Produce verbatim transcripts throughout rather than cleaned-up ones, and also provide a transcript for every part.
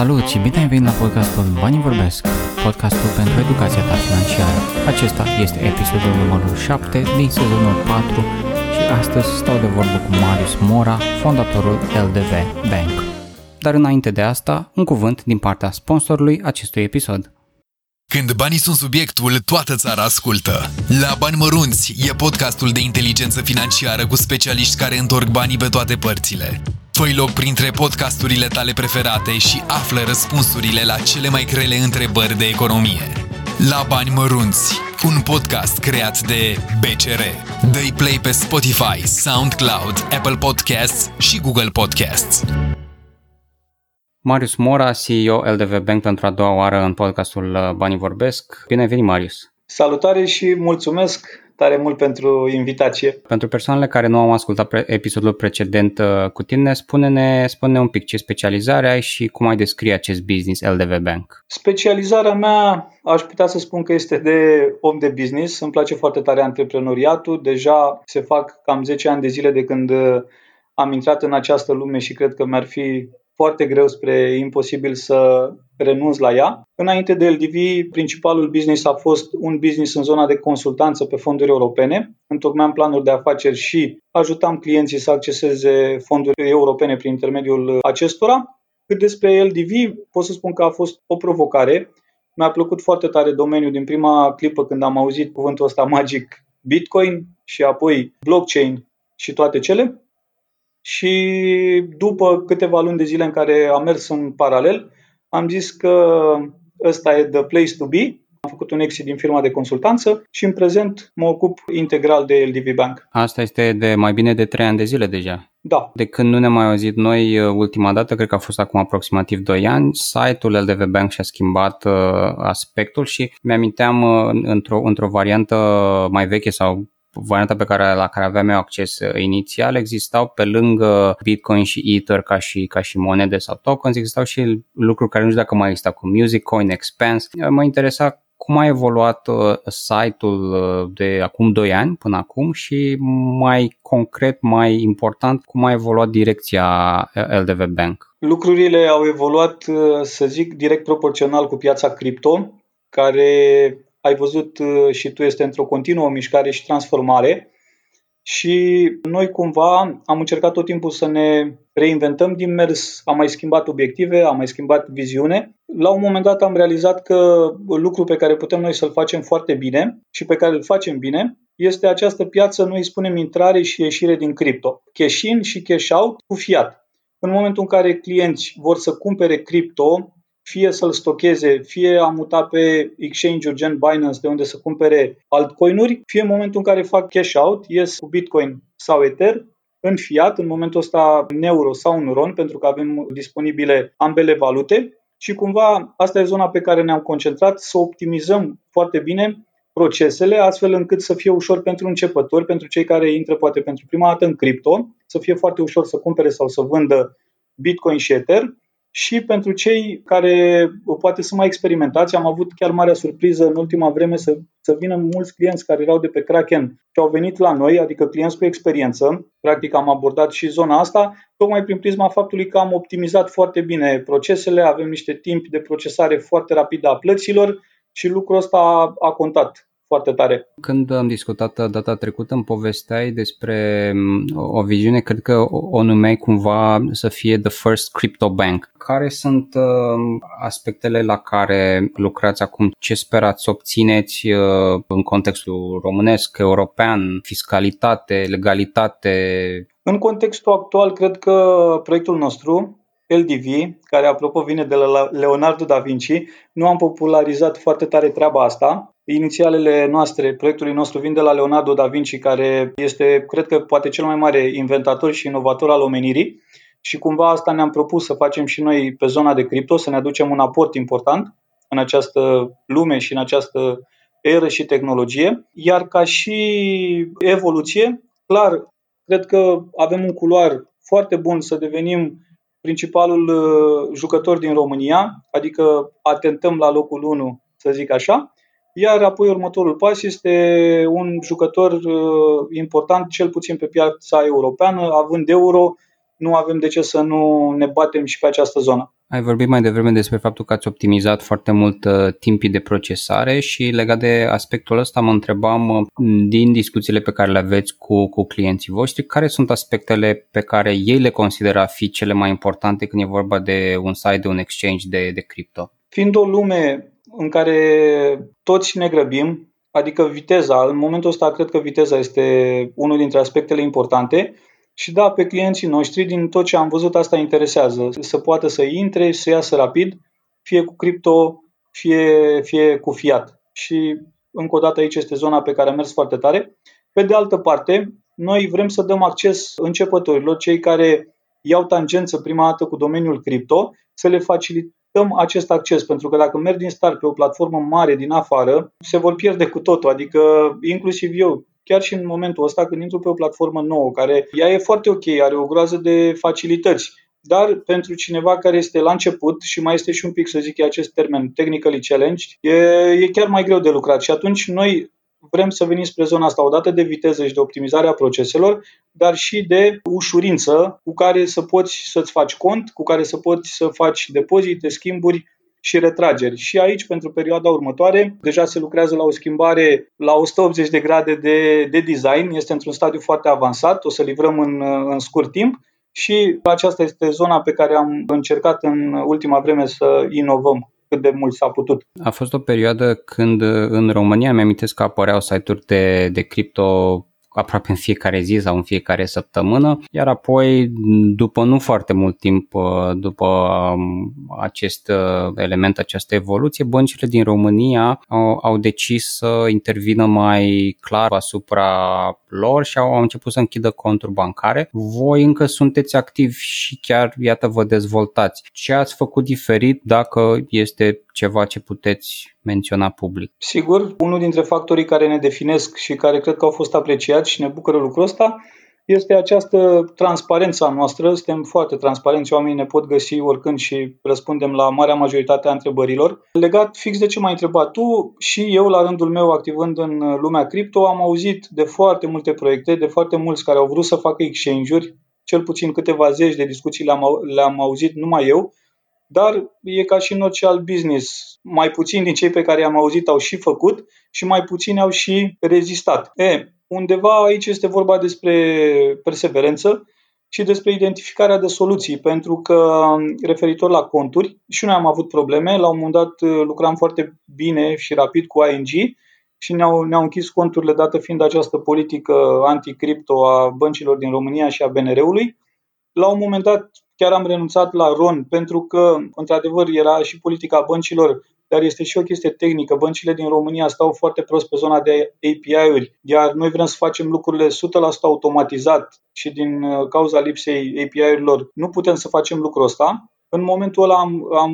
Salut și bine ai venit la podcastul Banii Vorbesc, podcastul pentru educația ta financiară. Acesta este episodul numărul șapte din sezonul patru și astăzi stau de vorbă cu Marius Mora, fondatorul L D V Bank. Dar înainte de asta, un cuvânt din partea sponsorului acestui episod. Când banii sunt subiectul, toată țara ascultă. La Bani Mărunți e podcastul de inteligență financiară cu specialiști care întorc banii pe toate părțile. Fă-i loc printre podcasturile tale preferate și află răspunsurile la cele mai grele întrebări de economie. La Bani Mărunți, un podcast creat de B C R. Dă-i play pe Spotify, SoundCloud, Apple Podcasts și Google Podcasts. Marius Mora, C E O L D V Bank, pentru a doua oară în podcastul Banii Vorbesc. Bine ai venit, Marius! Salutare și mulțumesc tare mult pentru invitație. Pentru persoanele care nu au ascultat episodul precedent cu tine, spune-ne, spune-ne un pic ce specializare ai și cum ai descrie acest business L D V Bank. Specializarea mea, aș putea să spun că este de om de business. Îmi place foarte tare antreprenoriatul. Deja se fac cam zece ani de zile de când am intrat în această lume și cred că mi-ar fi foarte greu spre imposibil să renunț la ea. Înainte de L D V, principalul business a fost un business în zona de consultanță pe fonduri europene. Întocmeam planuri de afaceri și ajutam clienții să acceseze fonduri europene prin intermediul acestora. Cât despre L D V, pot să spun că a fost o provocare. Mi-a plăcut foarte tare domeniul din prima clipă când am auzit cuvântul ăsta magic Bitcoin și apoi blockchain și toate cele. Și după câteva luni de zile în care am mers în paralel, am zis că ăsta e the place to be. Am făcut un exit din firma de consultanță și în prezent mă ocup integral de L D V Bank. Asta este de mai bine de trei ani de zile deja. Da. De când nu ne-am mai auzit noi ultima dată, cred că a fost acum aproximativ doi ani, site-ul L D V Bank și-a schimbat aspectul și mi-aminteam într-o, într-o variantă mai veche sau varianta pe care, la care aveam eu acces inițial, existau pe lângă Bitcoin și Ether ca și, ca și monede sau tokens, existau și lucruri care nu știu dacă mai existau, cu Music, Coin, Expense. Mă interesa cum a evoluat site-ul de acum doi ani până acum și mai concret, mai important, cum a evoluat direcția L D V Bank. Lucrurile au evoluat, să zic, direct proporțional cu piața cripto, care... Ai văzut și tu, este într-o continuă mișcare și transformare și noi cumva am încercat tot timpul să ne reinventăm din mers. Am mai schimbat obiective, am mai schimbat viziune. La un moment dat am realizat că lucrul pe care putem noi să-l facem foarte bine și pe care îl facem bine este această piață, noi spunem intrare și ieșire din cripto. Cash in și cash out cu fiat. În momentul în care clienți vor să cumpere cripto, fie să-l stocheze, fie a muta pe exchange-uri gen Binance de unde să cumpere altcoinuri, fie în momentul în care fac cash out, ies cu Bitcoin sau Ether, în fiat, în momentul ăsta în euro sau în ron, pentru că avem disponibile ambele valute și cumva asta e zona pe care ne-am concentrat, să optimizăm foarte bine procesele, astfel încât să fie ușor pentru începători, pentru cei care intră poate pentru prima dată în cripto, să fie foarte ușor să cumpere sau să vândă Bitcoin și Ether. Și pentru cei care poate sunt mai experimentați, am avut chiar marea surpriză în ultima vreme să, să vină mulți clienți care erau de pe Kraken și au venit la noi, adică clienți cu experiență. Practic am abordat și zona asta, tocmai prin prisma faptului că am optimizat foarte bine procesele, avem niște timpi de procesare foarte rapidă a plăților și lucrul ăsta a, a contat foarte tare. Când am discutat data trecută, îmi povesteai despre o viziune, cred că o numeai cumva să fie The First Crypto Bank. Care sunt aspectele la care lucrați acum? Ce sperați să obțineți în contextul românesc, european, fiscalitate, legalitate? În contextul actual, cred că proiectul nostru, L D V, care apropo vine de la Leonardo da Vinci, nu am popularizat foarte tare treaba asta. Inițialele noastre, proiectului nostru, vin de la Leonardo da Vinci, care este, cred că, poate cel mai mare inventator și inovator al omenirii și cumva asta ne-am propus să facem și noi pe zona de cripto, să ne aducem un aport important în această lume și în această eră și tehnologie. Iar ca și evoluție, clar, cred că avem un culoar foarte bun să devenim principalul jucător din România, adică atentăm la locul unu, să zic așa. Iar apoi următorul pas este un jucător uh, important, cel puțin pe piața europeană, având euro, nu avem de ce să nu ne batem și pe această zonă. Ai vorbit mai devreme despre faptul că ați optimizat foarte mult uh, timpii de procesare și legat de aspectul ăsta mă întrebam uh, din discuțiile pe care le aveți cu, cu clienții voștri, care sunt aspectele pe care ei le consideră a fi cele mai importante când e vorba de un site, de un exchange de, de cripto? Fiind o lume în care toți ne grăbim, adică viteza, în momentul ăsta cred că viteza este unul dintre aspectele importante. Și da, pe clienții noștri, din tot ce am văzut, asta interesează. Să poată să intre și să iasă rapid, fie cu cripto, fie, fie cu fiat. Și încă o dată aici este zona pe care am mers foarte tare. Pe de altă parte, noi vrem să dăm acces începătorilor, cei care iau tangență prima dată cu domeniul cripto, să le facilităm acest acces. Pentru că dacă merg din start pe o platformă mare din afară, se vor pierde cu totul, adică inclusiv eu. Chiar și în momentul ăsta, când intru pe o platformă nouă, care ea e foarte ok, are o groază de facilități, dar pentru cineva care este la început și mai este și un pic, să zic, acest termen technically challenged, e, e chiar mai greu de lucrat. Și atunci noi vrem să venim spre zona asta, odată de viteză și de optimizarea proceselor, dar și de ușurință cu care să poți să-ți faci cont, cu care să poți să faci depozite, schimburi și retrageri. Și aici, pentru perioada următoare, deja se lucrează la o schimbare la o sută optzeci de grade de, de design, este într-un stadiu foarte avansat, o să livrăm în, în scurt timp și aceasta este zona pe care am încercat în ultima vreme să inovăm cât de mult s-a putut. A fost o perioadă când în România, mi-amintesc că apăreau site-uri de, de cripto aproape în fiecare zi sau în fiecare săptămână, iar apoi, după nu foarte mult timp, după acest element, această evoluție, băncile din România au, au decis să intervină mai clar asupra lor și au, au început să închidă conturi bancare. Voi încă sunteți activi și chiar, iată, vă dezvoltați. Ce ați făcut diferit, dacă este ceva ce puteți menționa public? Sigur, unul dintre factorii care ne definesc și care cred că au fost apreciați și ne bucură lucrul ăsta este această transparență a noastră. Suntem foarte transparenți, oamenii ne pot găsi oricând și răspundem la marea majoritate a întrebărilor. Legat fix de ce m-ai întrebat tu, și eu la rândul meu, activând în lumea cripto, am auzit de foarte multe proiecte, de foarte mulți care au vrut să facă exchange-uri, cel puțin câteva zeci de discuții le-am, le-am auzit numai eu. Dar e ca și în orice alt business, mai puțini din cei pe care i-am auzit au și făcut și mai puțini au și rezistat. E, undeva aici este vorba despre perseverență și despre identificarea de soluții, pentru că referitor la conturi, și noi am avut probleme, la un moment dat lucram foarte bine și rapid cu I N G și ne-au, ne-au închis conturile, dată fiind această politică anticripto a băncilor din România și a B N R-ului. La un moment dat chiar am renunțat la R O N pentru că, într-adevăr, era și politica băncilor, dar este și o chestie tehnică. Băncile din România stau foarte prost pe zona de A P I-uri, iar noi vrem să facem lucrurile o sută la sută automatizat și din cauza lipsei A P I-urilor nu putem să facem lucrul ăsta. În momentul ăla am, am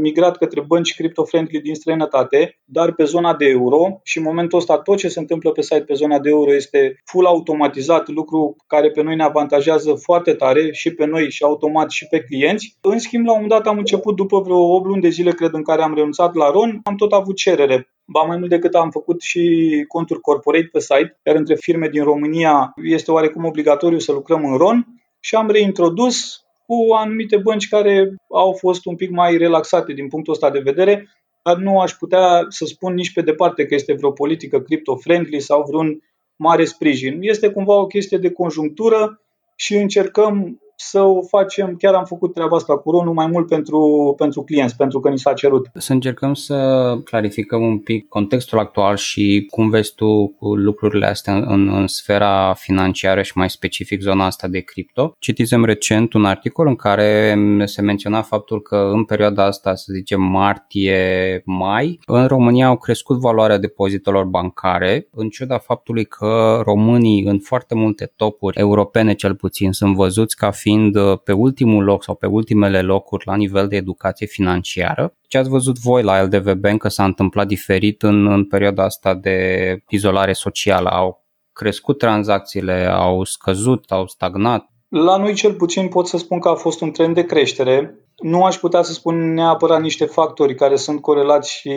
migrat către bănci crypto-friendly din străinătate, dar pe zona de euro, și în momentul ăsta tot ce se întâmplă pe site pe zona de euro este full automatizat, lucru care pe noi ne avantajează foarte tare, și pe noi și automat și pe clienți. În schimb, la un moment dat am început, după vreo opt luni de zile, cred, în care am renunțat la R O N, am tot avut cerere. Ba mai mult decât, am făcut și conturi corporate pe site, iar între firme din România este oarecum obligatoriu să lucrăm în R O N, și am reintrodus cu anumite bănci care au fost un pic mai relaxate din punctul ăsta de vedere, dar nu aș putea să spun nici pe departe că este vreo politică crypto-friendly sau vreun mare sprijin. Este cumva o chestie de conjunctură și încercăm să o facem, chiar am făcut treaba asta cu R O N-ul mai mult pentru, pentru clienți, pentru că ni s-a cerut. Să încercăm să clarificăm un pic contextul actual și cum vezi tu cu lucrurile astea în, în sfera financiară și mai specific zona asta de cripto. Citisem recent un articol în care se menționa faptul că în perioada asta, să zicem martie-mai, în România au crescut valoarea depozitelor bancare, în ciuda faptului că românii în foarte multe topuri europene, cel puțin, sunt văzuți ca fi fiind pe ultimul loc sau pe ultimele locuri la nivel de educație financiară. Ce ați văzut voi la L D V Bank că s-a întâmplat diferit în, în perioada asta de izolare socială? Au crescut tranzacțiile, au scăzut, au stagnat? La noi, cel puțin, pot să spun că a fost un trend de creștere. Nu aș putea să spun neapărat niște factori care sunt corelați și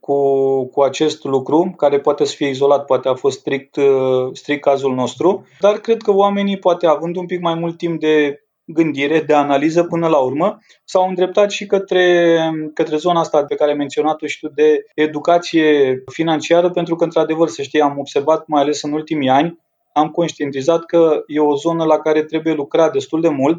cu, cu acest lucru, care poate să fie izolat, poate a fost strict, strict cazul nostru, dar cred că oamenii, poate având un pic mai mult timp de gândire, de analiză până la urmă, s-au îndreptat și către, către zona asta pe care ai menționat-o și tu, de educație financiară, pentru că, într-adevăr, să știi, am observat, mai ales în ultimii ani, am conștientizat că e o zonă la care trebuie lucrat destul de mult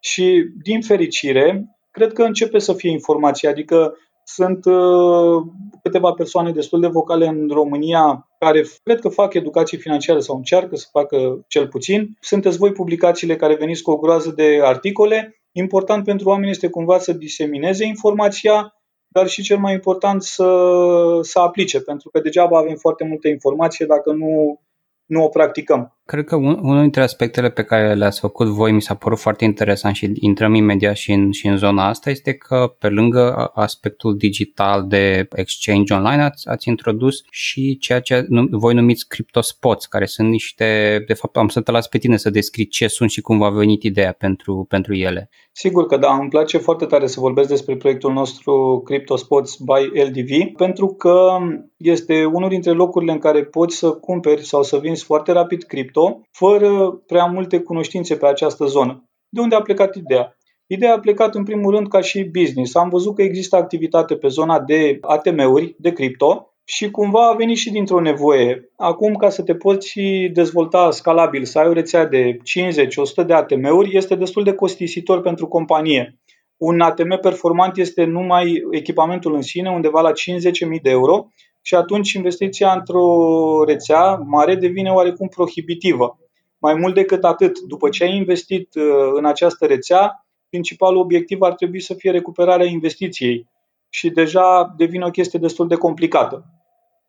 și, din fericire, cred că începe să fie informație, adică sunt uh, câteva persoane destul de vocale în România care cred că fac educație financiară sau încearcă să facă cel puțin. Sunteți voi publicațiile care veniți cu o groază de articole. Important pentru oameni este cumva să disemineze informația, dar și cel mai important să, să aplice, pentru că degeaba avem foarte multă informație dacă nu, nu o practicăm. Cred că un, unul dintre aspectele pe care le-ați făcut voi mi s-a părut foarte interesant și intrăm imediat și în, și în zona asta este că pe lângă aspectul digital de exchange online ați, ați introdus și ceea ce voi numiți Crypto Spots, care sunt niște, de fapt am să te las pe tine să descrii ce sunt și cum v-a venit ideea pentru, pentru ele. Sigur că da, îmi place foarte tare să vorbesc despre proiectul nostru Crypto Spots by L D V, pentru că este unul dintre locurile în care poți să cumperi sau să vinzi foarte rapid cripto fără prea multe cunoștințe pe această zonă. De unde a plecat ideea? Ideea a plecat în primul rând ca și business. Am văzut că există activitate pe zona de A T M-uri, de cripto, și cumva a venit și dintr-o nevoie. Acum, ca să te poți dezvolta scalabil, să ai o rețea de cincizeci la o sută de A T M-uri, este destul de costisitor pentru companie. Un A T M performant este numai echipamentul în sine, undeva la cincizeci de mii de euro, și atunci investiția într-o rețea mare devine oarecum prohibitivă. Mai mult decât atât, după ce ai investit în această rețea, principalul obiectiv ar trebui să fie recuperarea investiției și deja devine o chestie destul de complicată.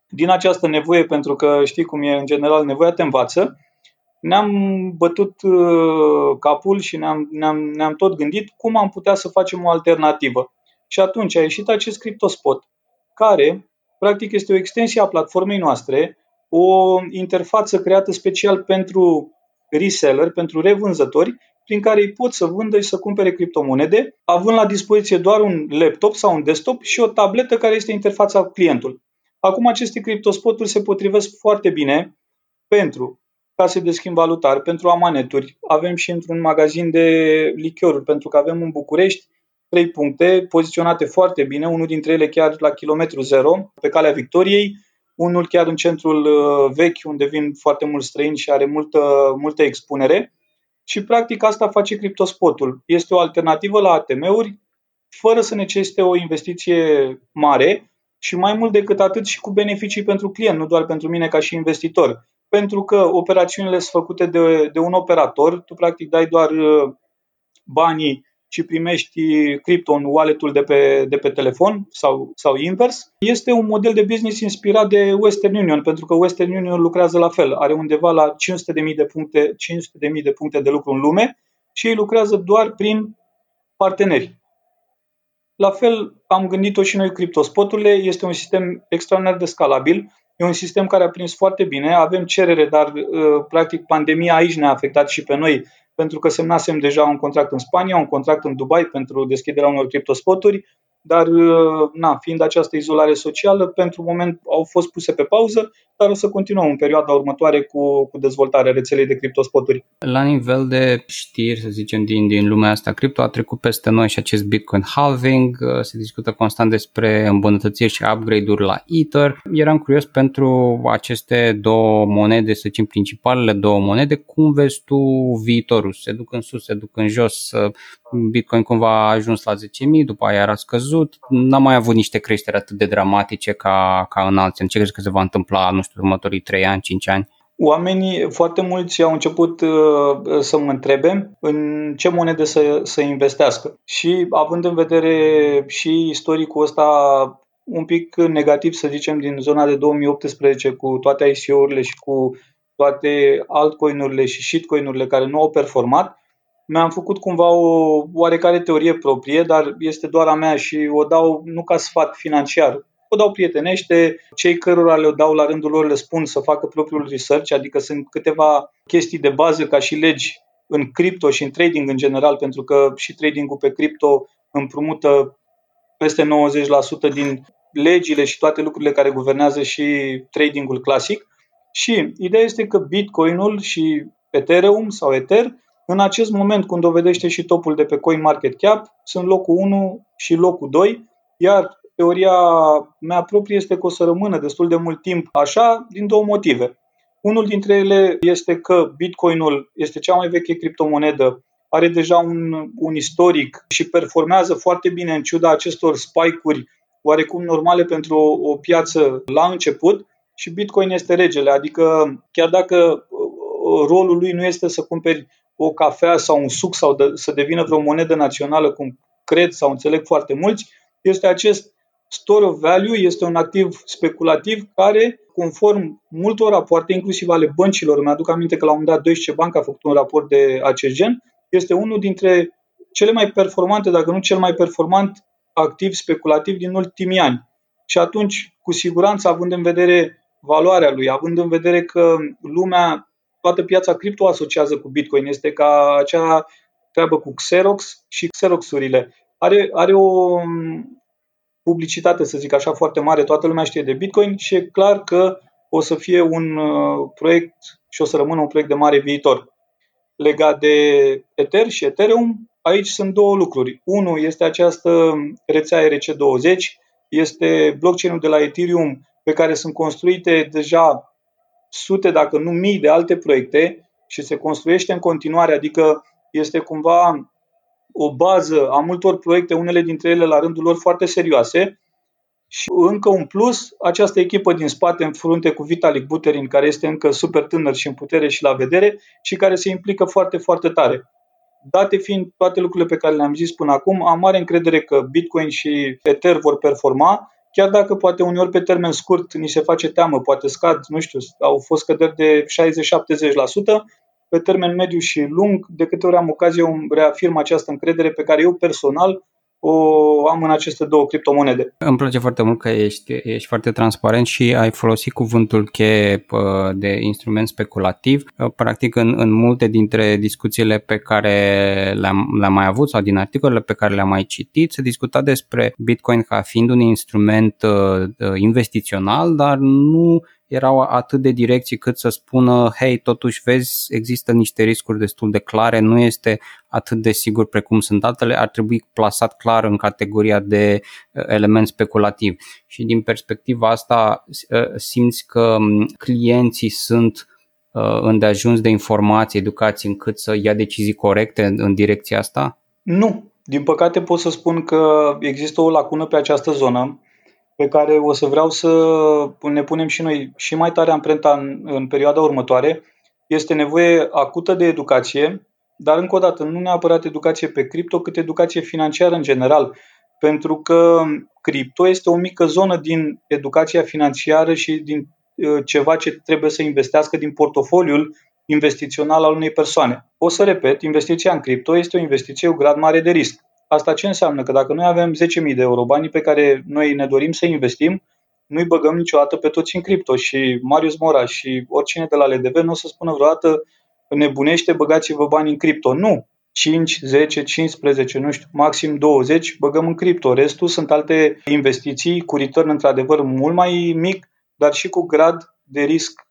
Din această nevoie, pentru că știi cum e în general, nevoia te învață, ne-am bătut capul și ne-am, ne-am, ne-am tot gândit cum am putea să facem o alternativă. Și atunci a ieșit acest CryptoSpot, care practic este o extensie a platformei noastre, o interfață creată special pentru reseller, pentru revânzători, prin care îi pot să vândă și să cumpere criptomonede, având la dispoziție doar un laptop sau un desktop și o tabletă care este interfața clientului. Acum aceste criptospoturi se potrivesc foarte bine pentru case de schimb valutar, pentru amaneturi. Avem și într-un magazin de lichioruri, pentru că avem în București trei puncte poziționate foarte bine, unul dintre ele chiar la kilometru zero, pe calea Victoriei, unul chiar în centrul vechi, unde vin foarte mulți străini și are multă, multă expunere. Și practic asta face CryptoSpot-ul. Este o alternativă la A T M-uri, fără să necesite o investiție mare și mai mult decât atât și cu beneficii pentru client, nu doar pentru mine ca și investitor. Pentru că operațiunile sunt făcute de, de un operator, tu practic dai doar banii și primești cripto în wallet-ul de pe, de pe telefon sau, sau invers. Este un model de business inspirat de Western Union, pentru că Western Union lucrează la fel. Are undeva la cinci sute de mii de puncte, cinci sute de mii de puncte de lucru în lume și ei lucrează doar prin parteneri. La fel am gândit-o și noi CryptoSpot-urile. Este un sistem extraordinar de scalabil. E un sistem care a prins foarte bine. Avem cerere, dar practic pandemia aici ne-a afectat și pe noi, pentru că semnasem deja un contract în Spania, un contract în Dubai pentru deschiderea unor criptospoturi, dar na, fiind această izolare socială, pentru moment au fost puse pe pauză, dar o să continuăm în perioada următoare cu, cu dezvoltarea rețelei de criptospoturi. La nivel de știri, să zicem, din, din lumea asta, cripto a trecut peste noi și acest Bitcoin halving, se discută constant despre îmbunătățiri și upgrade-uri la Ether. Eram curios pentru aceste două monede, să zicem principalele două monede, cum vezi tu viitorul? Se duc în sus, se duc în jos, Bitcoin cumva a ajuns la zece mii, după aia a scăzut, n-a mai avut niște creșteri atât de dramatice ca, ca în alții. Ce crezi că se va întâmpla, nu știu, următorii trei ani, cinci ani? Oamenii, foarte mulți, au început uh, să mă întrebe în ce monede să, să investească. Și având în vedere și istoricul ăsta un pic negativ, să zicem, din zona de două mii optsprezece, cu toate I C O-urile și cu toate altcoin-urile și shitcoin-urile care nu au performat, mi-am făcut cumva o oarecare teorie proprie, dar este doar a mea și o dau nu ca sfat financiar. O dau prietenește, cei cărora le dau la rândul lor le spun să facă propriul research, adică sunt câteva chestii de bază ca și legi în cripto și în trading în general, pentru că și tradingul pe cripto împrumută peste nouăzeci la sută din legile și toate lucrurile care guvernează și tradingul clasic. Și ideea este că Bitcoinul și Ethereum sau Ether În acest moment, cum dovedește și topul de pe Coin Market Cap, sunt locul unu și locul doi, iar teoria mea proprie este că o să rămână destul de mult timp așa, din două motive. Unul dintre ele este că Bitcoinul este cea mai veche criptomonedă, are deja un, un istoric și performează foarte bine în ciuda acestor spike-uri oarecum normale pentru o, o piață la început și Bitcoin este regele, adică chiar dacă rolul lui nu este să cumperi o cafea sau un suc sau de, să devină vreo monedă națională, cum cred sau înțeleg foarte mulți, este acest store of value, este un activ speculativ care, conform multor rapoarte, inclusiv ale băncilor, mi-aduc aminte că la un moment dat Deutsche Bank a făcut un raport de acest gen, este unul dintre cele mai performante, dacă nu cel mai performant, activ speculativ din ultimii ani. Și atunci, cu siguranță, având în vedere valoarea lui, având în vedere că lumea, toată piața cripto asociază cu Bitcoin, este ca acea treabă cu Xerox și Xerox-urile. Are, are o publicitate, să zic așa, foarte mare, toată lumea știe de Bitcoin și e clar că o să fie un proiect și o să rămână un proiect de mare viitor. Legat de Ether și Ethereum, aici sunt două lucruri. Unul este această rețea E R C douăzeci, este blockchain-ul de la Ethereum pe care sunt construite deja sute, dacă nu mii de alte proiecte și se construiește în continuare, adică este cumva o bază a multor proiecte, unele dintre ele la rândul lor foarte serioase și încă un plus, această echipă din spate în frunte cu Vitalik Buterin, care este încă super tânăr și în putere și la vedere și care se implică foarte, foarte tare. Date fiind toate lucrurile pe care le-am zis până acum, am mare încredere că Bitcoin și Ether vor performa, chiar dacă poate uneori pe termen scurt ni se face teamă, poate scad, nu știu, au fost scăderi de șaizeci la șaptezeci la sută, pe termen mediu și lung, de câte ori am ocazie, eu reafirm această încredere pe care eu personal o am în aceste două criptomonede. Îmi place foarte mult că ești, ești foarte transparent și ai folosit cuvântul cheie de instrument speculativ. Practic, în, în multe dintre discuțiile pe care le-am, le-am mai avut sau din articolele pe care le-am mai citit, se discuta despre Bitcoin ca fiind un instrument investițional, dar nu erau atât de direcții cât să spună, hei, totuși vezi, există niște riscuri destul de clare, nu este atât de sigur precum sunt altele, ar trebui plasat clar în categoria de element speculativ. Și din perspectiva asta simți că clienții sunt îndeajuns de informații, educații încât să ia decizii corecte în direcția asta? Nu. Din păcate pot să spun că există o lacună pe această zonă pe care o să vreau să ne punem și noi și mai tare amprenta în, în perioada următoare. Este nevoie acută de educație, dar încă o dată nu neapărat educație pe cripto, cât educație financiară în general, pentru că cripto este o mică zonă din educația financiară și din ceva ce trebuie să investească din portofoliul investițional al unei persoane. O să repet, investiția în cripto este o investiție cu grad mare de risc. Asta ce înseamnă? Că dacă noi avem zece mii de euro, banii pe care noi ne dorim să investim, nu-i băgăm niciodată pe toți în cripto și Marius Mora și oricine de la L D V nu o să spună vreodată nebunește, băgați-vă bani în cripto. Nu! cinci, zece, cincisprezece, nu știu, maxim douăzeci băgăm în cripto. Restul sunt alte investiții cu return într-adevăr mult mai mic, dar și cu grad de risc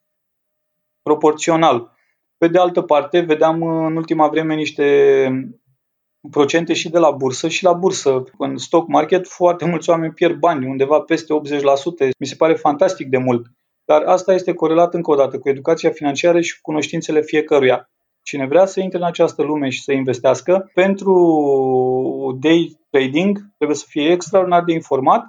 proporțional. Pe de altă parte, vedeam în ultima vreme niște procente și de la bursă și la bursă. În stock market foarte mulți oameni pierd bani, undeva peste optzeci la sută. Mi se pare fantastic de mult. Dar asta este corelat încă o dată cu educația financiară și cu cunoștințele fiecăruia. Cine vrea să intre în această lume și să investească, pentru day trading trebuie să fie extraordinar de informat.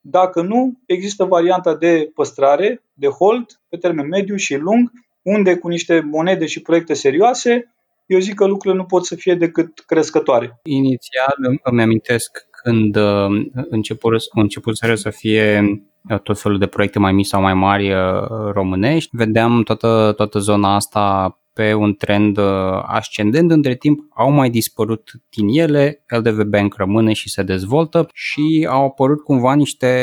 Dacă nu, există varianta de păstrare, de hold, pe termen mediu și lung, unde cu niște monede și proiecte serioase, eu zic că lucrurile nu pot să fie decât crescătoare. Inițial îmi amintesc când începuseră să fie tot felul de proiecte mai mici sau mai mari românești, vedeam toată, toată zona asta pe un trend ascendent, între timp au mai dispărut din ele, L D V Bank rămâne și se dezvoltă și au apărut cumva niște,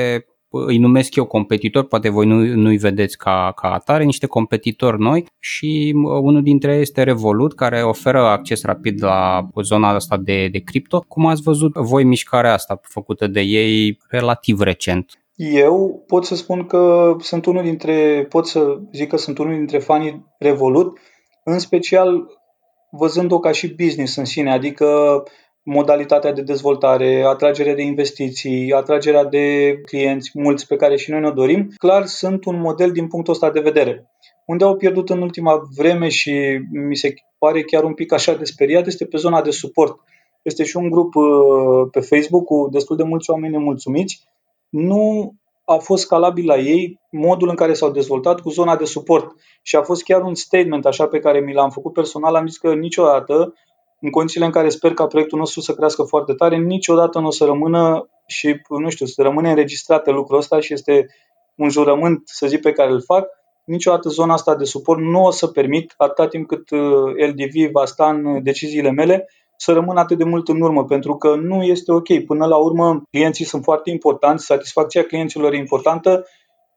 îi numesc eu competitori, poate voi nu, nu-i vedeți ca, ca atare, niște competitori noi și unul dintre ei este Revolut, care oferă acces rapid la zona asta de, de cripto. Cum ați văzut voi mișcarea asta făcută de ei relativ recent? Eu pot să spun că sunt unul dintre, pot să zic că sunt unul dintre fanii Revolut, în special văzând-o ca și business în sine, adică modalitatea de dezvoltare, atragerea de investiții, atragerea de clienți mulți pe care și noi ne dorim, clar sunt un model din punctul ăsta de vedere. Unde au pierdut în ultima vreme și mi se pare chiar un pic așa de speriat este pe zona de suport. Este și un grup pe Facebook cu destul de mulți oameni nemulțumiți. Nu a fost scalabil la ei modul în care s-au dezvoltat cu zona de suport. Și a fost chiar un statement așa pe care mi l-am făcut personal. Am zis că niciodată, în condițiile în care sper ca proiectul nostru să crească foarte tare, niciodată nu o să rămână și, nu știu, să rămâne înregistrate lucrul ăsta și este un jurământ, să zic, pe care îl fac. Niciodată zona asta de suport nu o să permit, atâta timp cât L D V va sta în deciziile mele, să rămână atât de mult în urmă, pentru că nu este ok. Până la urmă, clienții sunt foarte importanți, satisfacția clienților e importantă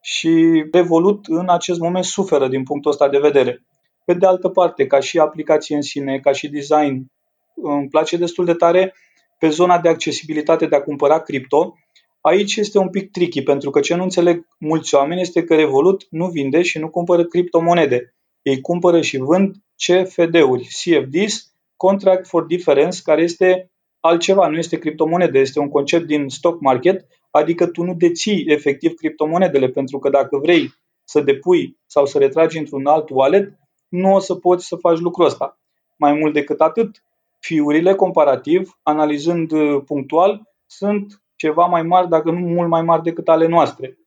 și Revolut în acest moment suferă din punctul ăsta de vedere. Pe de altă parte, ca și aplicație în sine, ca și design, îmi place destul de tare pe zona de accesibilitate de a cumpăra cripto. Aici este un pic tricky, pentru că ce nu înțeleg mulți oameni este că Revolut nu vinde și nu cumpără criptomonede. Ei cumpără și vând C F D-uri, C F Ds, Contract for Difference, care este altceva, nu este criptomonede, este un concept din stock market, adică tu nu deții efectiv criptomonedele, pentru că dacă vrei să depui sau să retragi într-un alt wallet, nu o să poți să faci lucrul ăsta. Mai mult decât atât, fiurile comparativ, analizând punctual, sunt ceva mai mari, dacă nu mult mai mari decât ale noastre.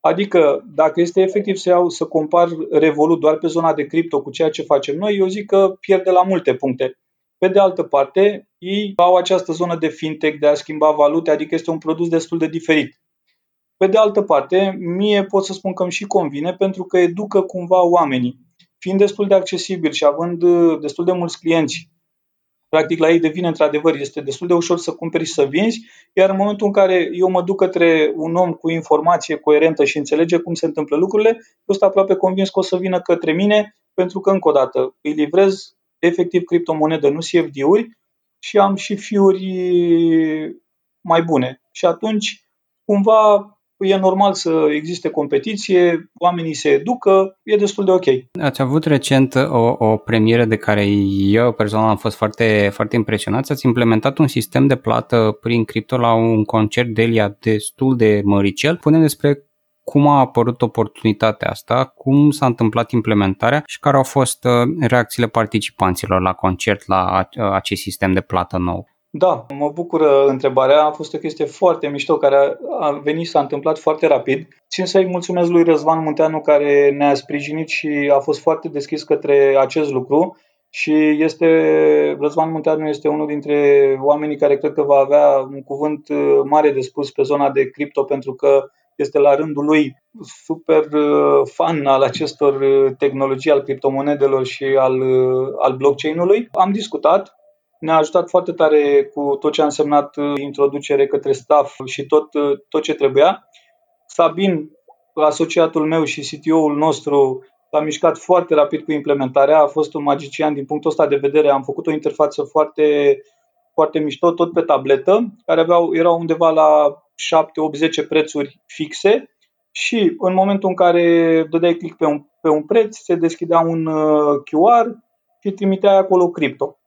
Adică, dacă este efectiv să iau să compar Revolut doar pe zona de cripto cu ceea ce facem noi, eu zic că pierde la multe puncte. Pe de altă parte, ei au această zonă de fintech, de a schimba valute, adică este un produs destul de diferit. Pe de altă parte, mie pot să spun că îmi și convine pentru că educă cumva oamenii. Fiind destul de accesibil și având destul de mulți clienți, practic la ei devine într-adevăr, este destul de ușor să cumperi și să vinzi, iar în momentul în care eu mă duc către un om cu informație coerentă și înțelege cum se întâmplă lucrurile, eu sunt aproape convins că o să vină către mine, pentru că, încă o dată, îi livrez efectiv criptomonedă, nu C F D-uri, și am și fiuri mai bune. Și atunci, cumva, e normal să existe competiție, oamenii se educă, e destul de ok. Ați avut recent o, o premieră de care eu personal am fost foarte, foarte impresionat. Ați implementat un sistem de plată prin cripto la un concert Delia destul de măricel. Punem despre cum a apărut oportunitatea asta, cum s-a întâmplat implementarea și care au fost reacțiile participanților la concert la acest sistem de plată nou. Da, mă bucură întrebarea, a fost o chestie foarte mișto care a venit și s-a întâmplat foarte rapid. Țin să-i mulțumesc lui Răzvan Munteanu care ne-a sprijinit și a fost foarte deschis către acest lucru și este, Răzvan Munteanu este unul dintre oamenii care cred că va avea un cuvânt mare de spus pe zona de cripto pentru că este la rândul lui super fan al acestor tehnologii, al criptomonedelor și al, al blockchain-ului. Am discutat. Ne-a ajutat foarte tare cu tot ce a însemnat introducere către staff și tot, tot ce trebuia. Sabin, asociatul meu și C T O-ul nostru, s-a mișcat foarte rapid cu implementarea, a fost un magician din punctul ăsta de vedere. Am făcut o interfață foarte, foarte mișto, tot pe tabletă, care aveau, erau undeva la șapte, opt, zece prețuri fixe și în momentul în care dădeai click pe un, pe un preț, se deschidea un Q R și trimiteai acolo cripto.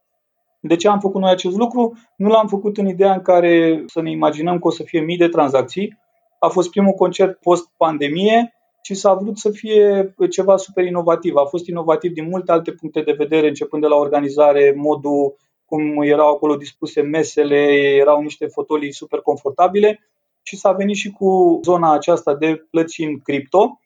De ce am făcut noi acest lucru? Nu l-am făcut în ideea în care să ne imaginăm că o să fie mii de tranzacții. A fost primul concert post-pandemie și s-a vrut să fie ceva super inovativ. A fost inovativ din multe alte puncte de vedere, începând de la organizare, modul cum erau acolo dispuse mesele, erau niște fotolii super confortabile și s-a venit și cu zona aceasta de plăți în cripto.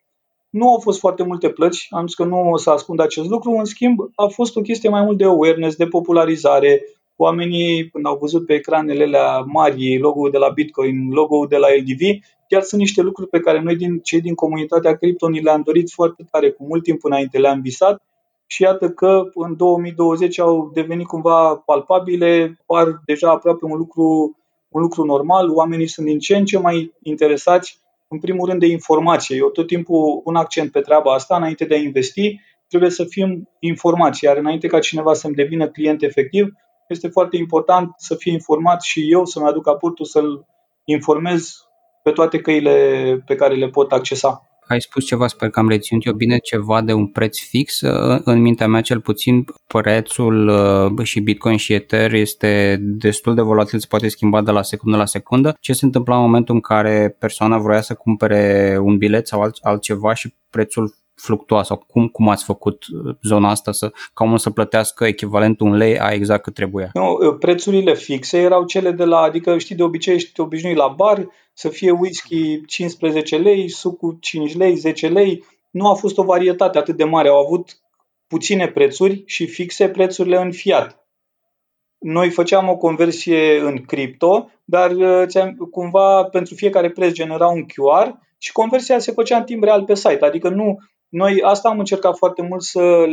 Nu au fost foarte multe plăci, am zis că nu o să ascund acest lucru, în schimb a fost o chestie mai mult de awareness, de popularizare. Oamenii, când au văzut pe ecranele alea mari logo-ul de la Bitcoin, logo-ul de la L D V, chiar sunt niște lucruri pe care noi, din, cei din comunitatea cripto, ni le-am dorit foarte tare, cu mult timp înainte le-am visat și iată că în două mii douăzeci au devenit cumva palpabile, par deja aproape un lucru, un lucru normal, oamenii sunt din ce în ce mai interesați. În primul rând de informație. Eu tot timpul pun accent pe treaba asta. Înainte de a investi, trebuie să fim informați. Iar înainte ca cineva să-mi devină client efectiv, este foarte important să fie informat și eu să-mi aduc aportul, să-l informez pe toate căile pe care le pot accesa. ai spus ceva, sper că am reținut eu bine, ceva de un preț fix. În mintea mea cel puțin prețul și Bitcoin și Ether este destul de volatil, se poate schimba de la secundă la secundă. Ce se întâmpla în momentul în care persoana vroia să cumpere un bilet sau altceva și prețul fluctua, sau cum, cum ați făcut zona asta să, ca omul să plătească echivalentul un lei a exact cât trebuia? Nu, prețurile fixe erau cele de la, adică știi, de obicei ești obișnuit la bar să fie whisky cincisprezece lei, sucul cinci lei, zece lei. Nu a fost o varietate atât de mare, au avut puține prețuri și fixe prețurile în fiat. Noi făceam o conversie în cripto, dar cumva pentru fiecare preț genera un Q R și conversia se făcea în timp real pe site, adică nu. Noi asta am încercat foarte mult să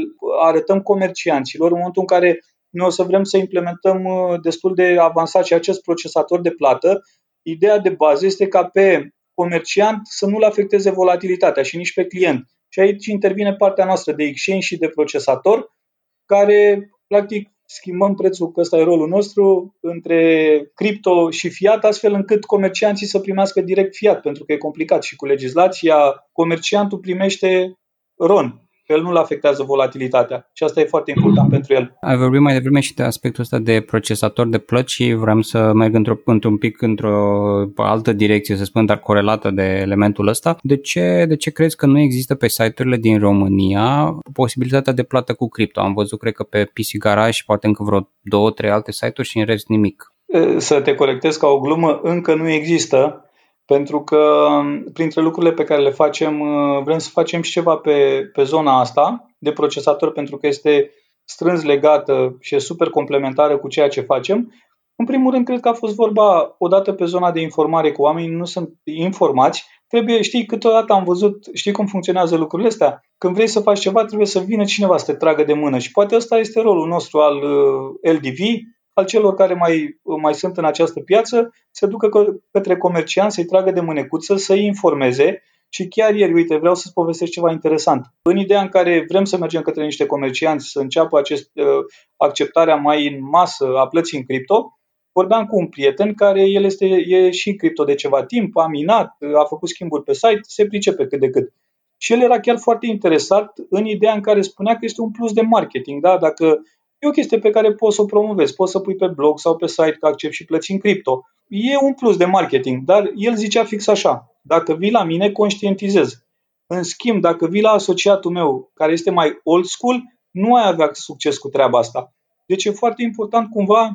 arătăm comercianților în momentul în care noi o să vrem să implementăm destul de avansat și acest procesator de plată. Ideea de bază este ca pe comerciant să nu-l afecteze volatilitatea și nici pe client. Și aici intervine partea noastră de exchange și de procesator, care practic schimbăm prețul, că ăsta e rolul nostru, între cripto și fiat, astfel încât comercianții să primească direct fiat, pentru că e complicat și cu legislația. Comerciantul primește RON, el nu-l afectează volatilitatea și asta e foarte important pentru el. Ai vorbit mai devreme și de aspectul ăsta de procesator de plăți și vreau să merg într-o, într-un pic într-o altă direcție, să spun, dar corelată de elementul ăsta. De ce, de ce crezi că nu există pe site-urile din România posibilitatea de plată cu cripto? Am văzut, cred că pe P C Garage și poate încă vreo două, trei alte site-uri și în rest nimic. Să te corectez ca o glumă, încă nu există. Pentru că printre lucrurile pe care le facem, vrem să facem și ceva pe, pe zona asta de procesator, pentru că este strâns legată și e super complementară cu ceea ce facem. În primul rând, cred că a fost vorba odată pe zona de informare, cu oamenii nu sunt informați. Trebuie, știi, câteodată am văzut, știi cum funcționează lucrurile astea? Când vrei să faci ceva, trebuie să vină cineva să te tragă de mână și poate ăsta este rolul nostru al L D V, al celor care mai, mai sunt în această piață, se ducă către comercianți, să-i tragă de mânecuță, să-i informeze. Și chiar ieri, uite, vreau să-ți povestesc ceva interesant. În ideea în care vrem să mergem către niște comercianți, să înceapă acest, acceptarea mai în masă a plății în cripto, vorbeam cu un prieten care el este, e și cripto de ceva timp, a minat, a făcut schimburi pe site, se pricepe cât de cât. Și el era chiar foarte interesat în ideea în care spunea că este un plus de marketing, da? Dacă e o chestie pe care poți să o promovezi, poți să pui pe blog sau pe site că accept și plăți în cripto. E un plus de marketing, dar el zicea fix așa: dacă vii la mine, conștientizez. În schimb, dacă vii la asociatul meu, care este mai old school, nu ai avea succes cu treaba asta. Deci e foarte important cumva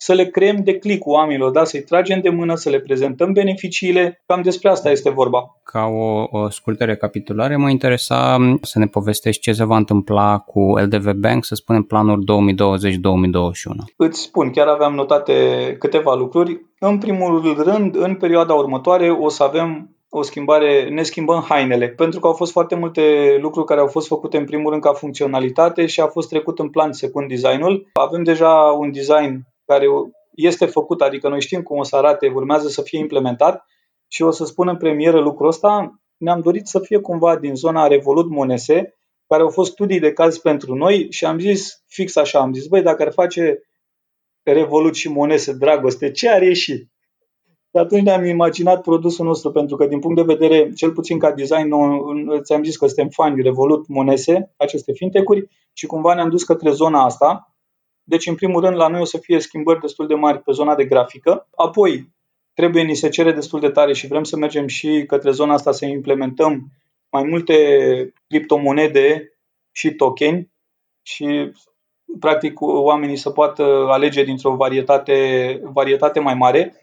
să le creăm de click cu oamenilor, da? Să-i tragem de mână, să le prezentăm beneficiile. Cam despre asta este vorba. Ca o, o scurtă recapitulare, mă interesa să ne povestești ce se va întâmpla cu L D V Bank, să spunem planul două mii douăzeci - două mii douăzeci și unu. Îți spun, chiar aveam notate câteva lucruri. În primul rând, în perioada următoare o să avem o schimbare, ne schimbăm hainele, pentru că au fost foarte multe lucruri care au fost făcute în primul rând ca funcționalitate și a fost trecut în plan secund design-ul. Avem deja un design care este făcut, adică noi știm cum o să arate, urmează să fie implementat și o să spun în premieră lucrul ăsta. Ne-am dorit să fie cumva din zona Revolut Monese, care au fost studii de caz pentru noi și am zis fix așa, am zis, băi, dacă ar face Revolut și Monese dragoste, ce ar ieși? Și atunci ne-am imaginat produsul nostru, pentru că din punct de vedere, cel puțin ca design, ți-am zis că suntem fani Revolut Monese, aceste fintech-uri, și cumva ne-am dus către zona asta. Deci, în primul rând, la noi o să fie schimbări destul de mari pe zona de grafică. Apoi, trebuie, ni se cere destul de tare și vrem să mergem și către zona asta să implementăm mai multe criptomonede și tokeni și, practic, oamenii să poată alege dintr-o varietate, varietate mai mare.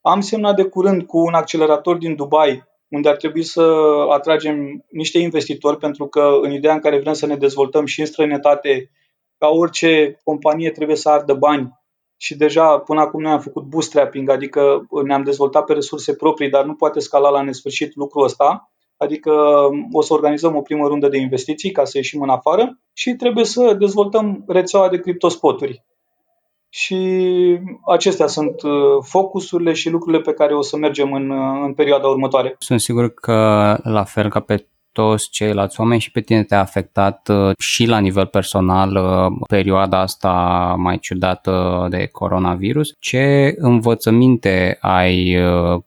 Am semnat de curând cu un accelerator din Dubai, unde ar trebui să atragem niște investitori, pentru că, în ideea în care vrem să ne dezvoltăm și în străinătate, ca orice companie trebuie să ardă bani și deja până acum noi am făcut bootstrapping, adică ne-am dezvoltat pe resurse proprii, dar nu poate scala la nesfârșit lucrul ăsta, adică o să organizăm o primă rundă de investiții ca să ieșim în afară și trebuie să dezvoltăm rețeaua de Crypto Spoturi. Și acestea sunt focusurile și lucrurile pe care o să mergem în, în perioada următoare. Sunt sigur că la fel ca pe toți ceilalți oameni și pe tine te-a afectat și la nivel personal perioada asta mai ciudată de coronavirus. Ce învățăminte ai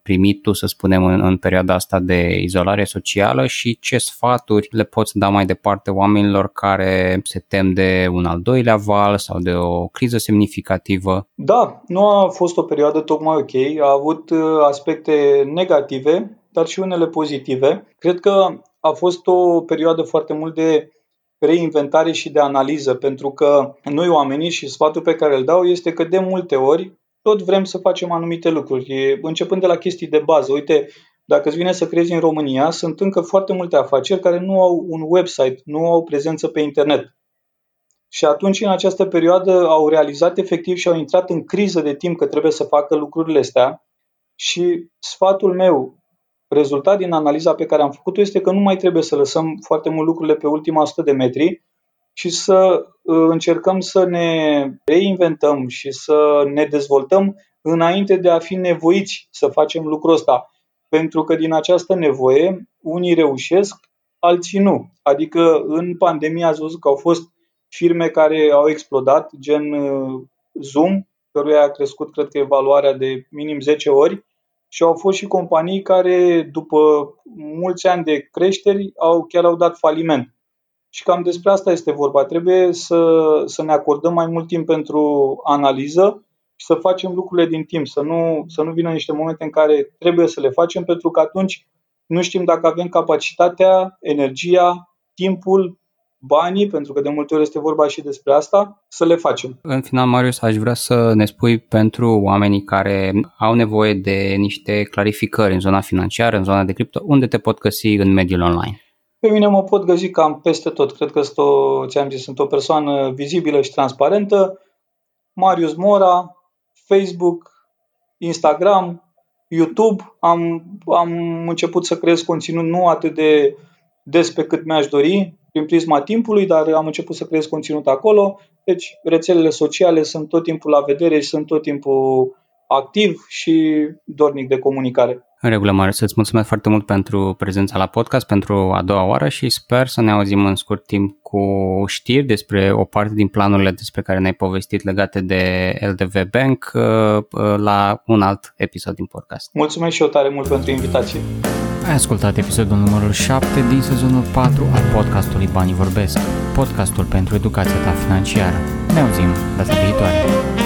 primit tu, să spunem, în, în perioada asta de izolare socială și ce sfaturi le poți da mai departe oamenilor care se tem de un al doilea val sau de o criză semnificativă? Da, nu a fost o perioadă tocmai ok, a avut aspecte negative, dar și unele pozitive. Cred că a fost o perioadă foarte mult de reinventare și de analiză, pentru că noi oamenii, și sfatul pe care îl dau este că de multe ori tot vrem să facem anumite lucruri, începând de la chestii de bază. Uite, dacă îți vine să crezi, în România sunt încă foarte multe afaceri care nu au un website, nu au prezență pe internet. Și atunci, în această perioadă, au realizat efectiv și au intrat în criză de timp că trebuie să facă lucrurile astea. Și sfatul meu, rezultat din analiza pe care am făcut-o, este că nu mai trebuie să lăsăm foarte mult lucrurile pe ultima sută de metri și să încercăm să ne reinventăm și să ne dezvoltăm înainte de a fi nevoiți să facem lucrul ăsta. Pentru că din această nevoie, unii reușesc, alții nu. Adică în pandemie ați văzut că au fost firme care au explodat, gen Zoom, căruia a crescut, cred că, valoarea de minim zece ori, și au fost și companii care, după mulți ani de creșteri, au chiar au dat faliment. Și cam despre asta este vorba. Trebuie să, să ne acordăm mai mult timp pentru analiză și să facem lucrurile din timp, să nu, să nu vină niște momente în care trebuie să le facem, pentru că atunci nu știm dacă avem capacitatea, energia, timpul, banii, pentru că de multe ori este vorba și despre asta, să le facem. În final, Marius, aș vrea să ne spui pentru oamenii care au nevoie de niște clarificări în zona financiară, în zona de cripto, unde te pot găsi în mediul online? Pe mine mă pot găsi cam peste tot. Cred că sunt o, ți-am zis, sunt o persoană vizibilă și transparentă. Marius Mora, Facebook, Instagram, YouTube. Am, am început să creez conținut nu atât de des pe cât mi-aș dori, prin prisma timpului, dar am început să creez conținut acolo. Deci rețelele sociale sunt tot timpul la vedere și sunt tot timpul activ și dornic de comunicare. În regulă, Marius, îți mulțumesc foarte mult pentru prezența la podcast, pentru a doua oară, și sper să ne auzim în scurt timp cu știri despre o parte din planurile despre care ne-ai povestit legate de L D V Bank la un alt episod din podcast. Mulțumesc și eu tare mult pentru invitație. Ai ascultat episodul numărul șapte din sezonul patru al podcastului Banii Vorbesc, podcastul pentru educația ta financiară. Ne auzim data viitoare!